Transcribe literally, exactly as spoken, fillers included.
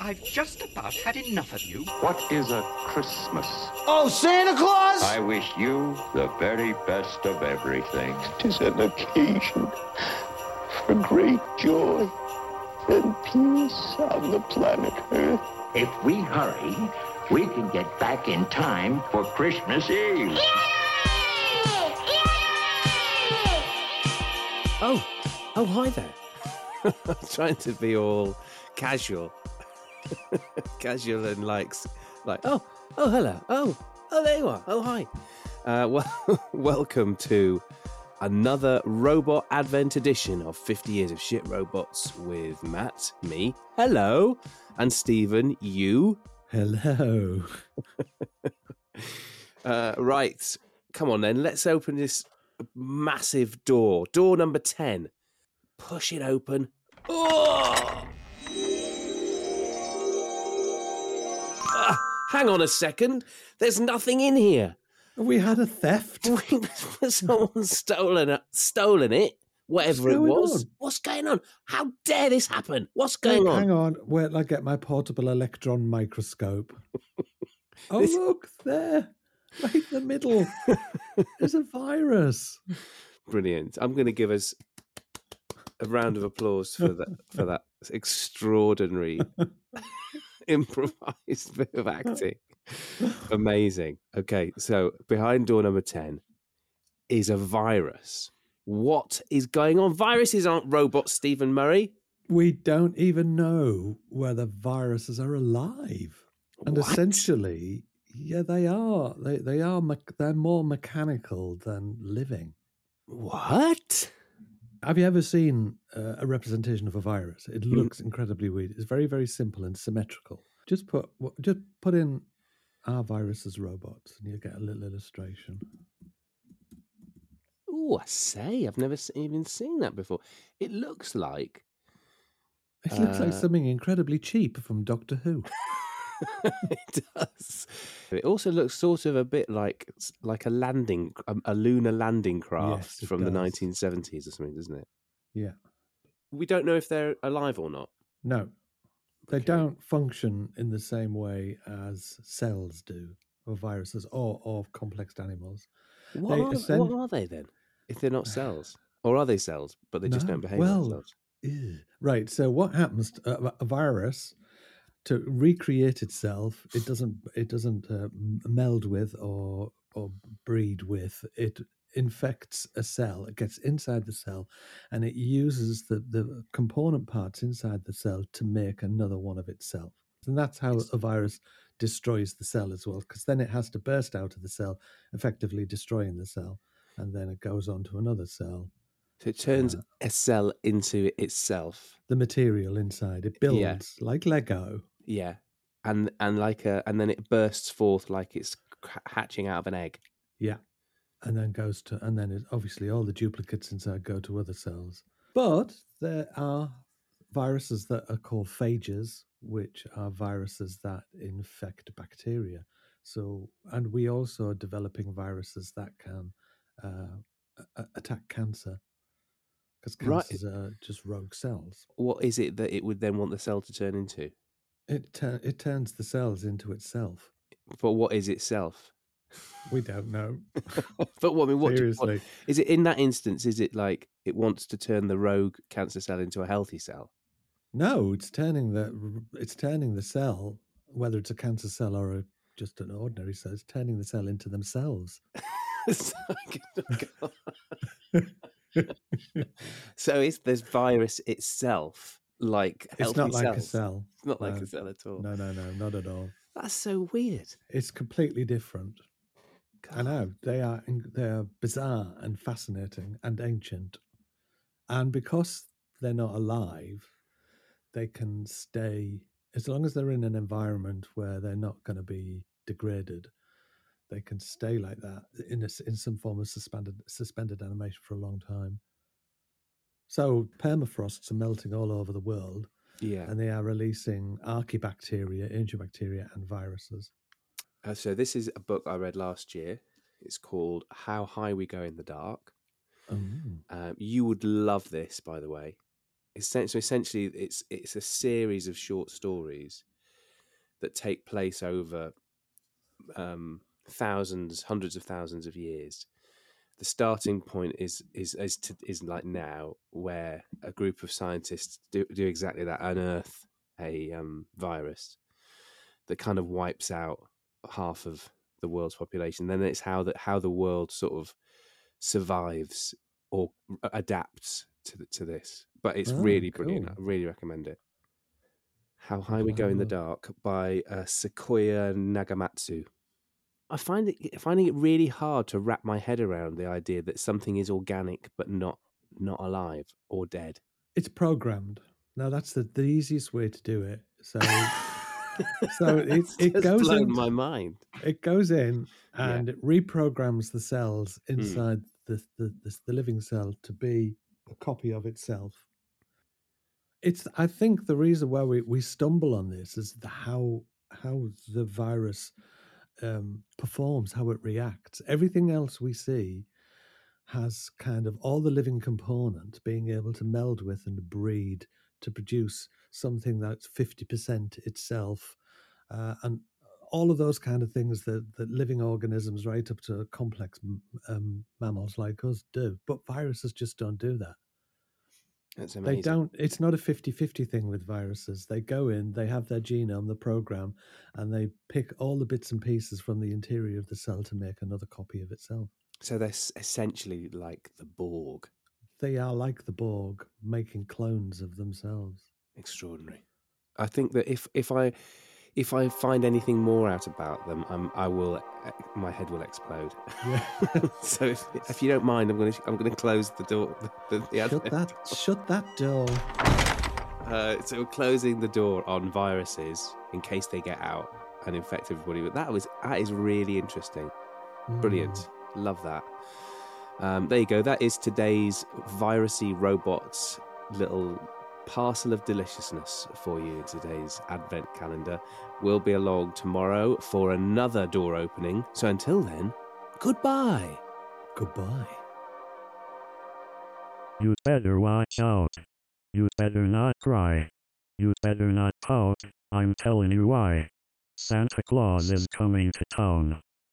I've just about had enough of you. What is a Christmas? Oh, Santa Claus! I wish you the very best of everything. It is an occasion for great joy and peace on the planet Earth. If we hurry, we can get back in time for Christmas Eve. Yay! Yay! Oh, oh, hi there. I'm trying to be all casual. Casual and likes, like, oh, oh, hello, oh, oh, there you are, oh, hi. Uh, well, welcome to another Robot Advent edition of fifty Years of Shit Robots with Matt, me, hello, and Stephen, you, hello. uh, right, come on then, let's open this massive door, door number ten. Push it open. Oh! Uh, hang on a second. There's nothing in here. We had a theft. Someone's stolen it, stolen it, whatever it was. On? What's going on? How dare this happen? What's going on? Hang on. Wait till I get my portable electron microscope. Oh, this... look, there. Right in the middle. There's a virus. Brilliant. I'm going to give us a round of applause for that, for that extraordinary... improvised bit of acting. Amazing. Okay, so behind door number ten is a virus. What is going on? Viruses aren't robots, Stephen Murray. We don't even know whether viruses are alive. And what? Essentially, yeah, they are. They they are. Me- they're more mechanical than living. What? Have you ever seen uh, a representation of a virus? It looks incredibly weird. It's very, very simple and symmetrical. Just put just put in our virus as robots and you'll get a little illustration. Oh, I say, I've never even seen that before. It looks like... It uh, looks like something incredibly cheap from Doctor Who. It does. It also looks sort of a bit like like a landing, a, a lunar landing craft yes, from does. the nineteen seventies or something, doesn't it? Yeah. We don't know if they're alive or not. No. They okay. don't function in the same way as cells do, or viruses, or, or complex animals. What, they are, ascend... what are they then, if they're not cells? Or are they cells, but they no. just don't behave well, like cells? Ew. Right, so what happens to uh, a virus... to recreate itself, it doesn't it doesn't uh, meld with or or breed with. It infects a cell. It gets inside the cell, and it uses the, the component parts inside the cell to make another one of itself. And that's how a virus destroys the cell as well, because then it has to burst out of the cell, effectively destroying the cell, and then it goes on to another cell. So it turns uh, a cell into itself. The material inside. It builds yeah. like Lego. Yeah, and and like a, and then it bursts forth like it's hatching out of an egg. Yeah, and then goes to and then it, obviously all the duplicates inside go to other cells. But there are viruses that are called phages, which are viruses that infect bacteria. So and we also are developing viruses that can uh, attack cancer. Because cancers right. are just rogue cells. What is it that it would then want the cell to turn into? It ter- it turns the cells into itself. But what is itself? We don't know. But what I mean, what, Seriously. What is it in that instance? Is it like it wants to turn the rogue cancer cell into a healthy cell? No, it's turning the it's turning the cell, whether it's a cancer cell or a, just an ordinary cell, it's turning the cell into themselves. So it's this virus itself. Like it's not like cells. a cell. It's not like no. a cell at all. No, no, no, not at all. That's so weird. It's completely different. God. I know they are they are bizarre and fascinating and ancient, and because they're not alive, they can stay as long as they're in an environment where they're not going to be degraded. They can stay like that in a, in some form of suspended suspended animation for a long time. So permafrosts are melting all over the world, yeah, and they are releasing archibacteria, injibacteria, and viruses. Uh, so this is a book I read last year. It's called How High We Go in the Dark. Oh. Um, you would love this, by the way. essentially, essentially it's it's a series of short stories that take place over um, thousands, hundreds of thousands of years. The starting point is is is, to, is like now, where a group of scientists do, do exactly that, unearth a um, virus that kind of wipes out half of the world's population. Then it's how that how the world sort of survives or adapts to the, to this. But it's oh, really brilliant. Cool. I really recommend it. How High We Go in the Dark by uh, Sequoia Nagamatsu. I find it finding it really hard to wrap my head around the idea that something is organic but not not alive or dead. It's programmed. Now that's the, the easiest way to do it. So so it it goes in my mind. It goes in and yeah. it reprograms the cells inside mm. the, the, the the living cell to be a copy of itself. It's I think the reason why we, we stumble on this is the, how how the virus Um, performs, how it reacts. Everything else we see has kind of all the living component being able to meld with and breed to produce something that's fifty percent itself, uh, and all of those kind of things that, that living organisms right up to complex um, mammals like us do. But viruses just don't do that. That's amazing. They don't, it's not a fifty-fifty thing with viruses. They go in, they have their genome, the program, and they pick all the bits and pieces from the interior of the cell to make another copy of itself. So they're essentially like the Borg. They are like the Borg, making clones of themselves. Extraordinary. I think that if, if I if I find anything more out about them, I'm, I will my head will explode. Yeah. So if, if you don't mind, I'm going to I'm going to close the door. The, the, the shut that! Door. Shut that door. Uh, so we're closing the door on viruses in case they get out and infect everybody. But that was that is really interesting. Brilliant. Mm. Love that. Um, there you go. That is today's virusy robots little parcel of deliciousness for you in today's advent calendar. We'll be along tomorrow for another door opening. So until then, goodbye. Goodbye. You better watch out. You better not cry. You better not pout. I'm telling you why. Santa Claus is coming to town.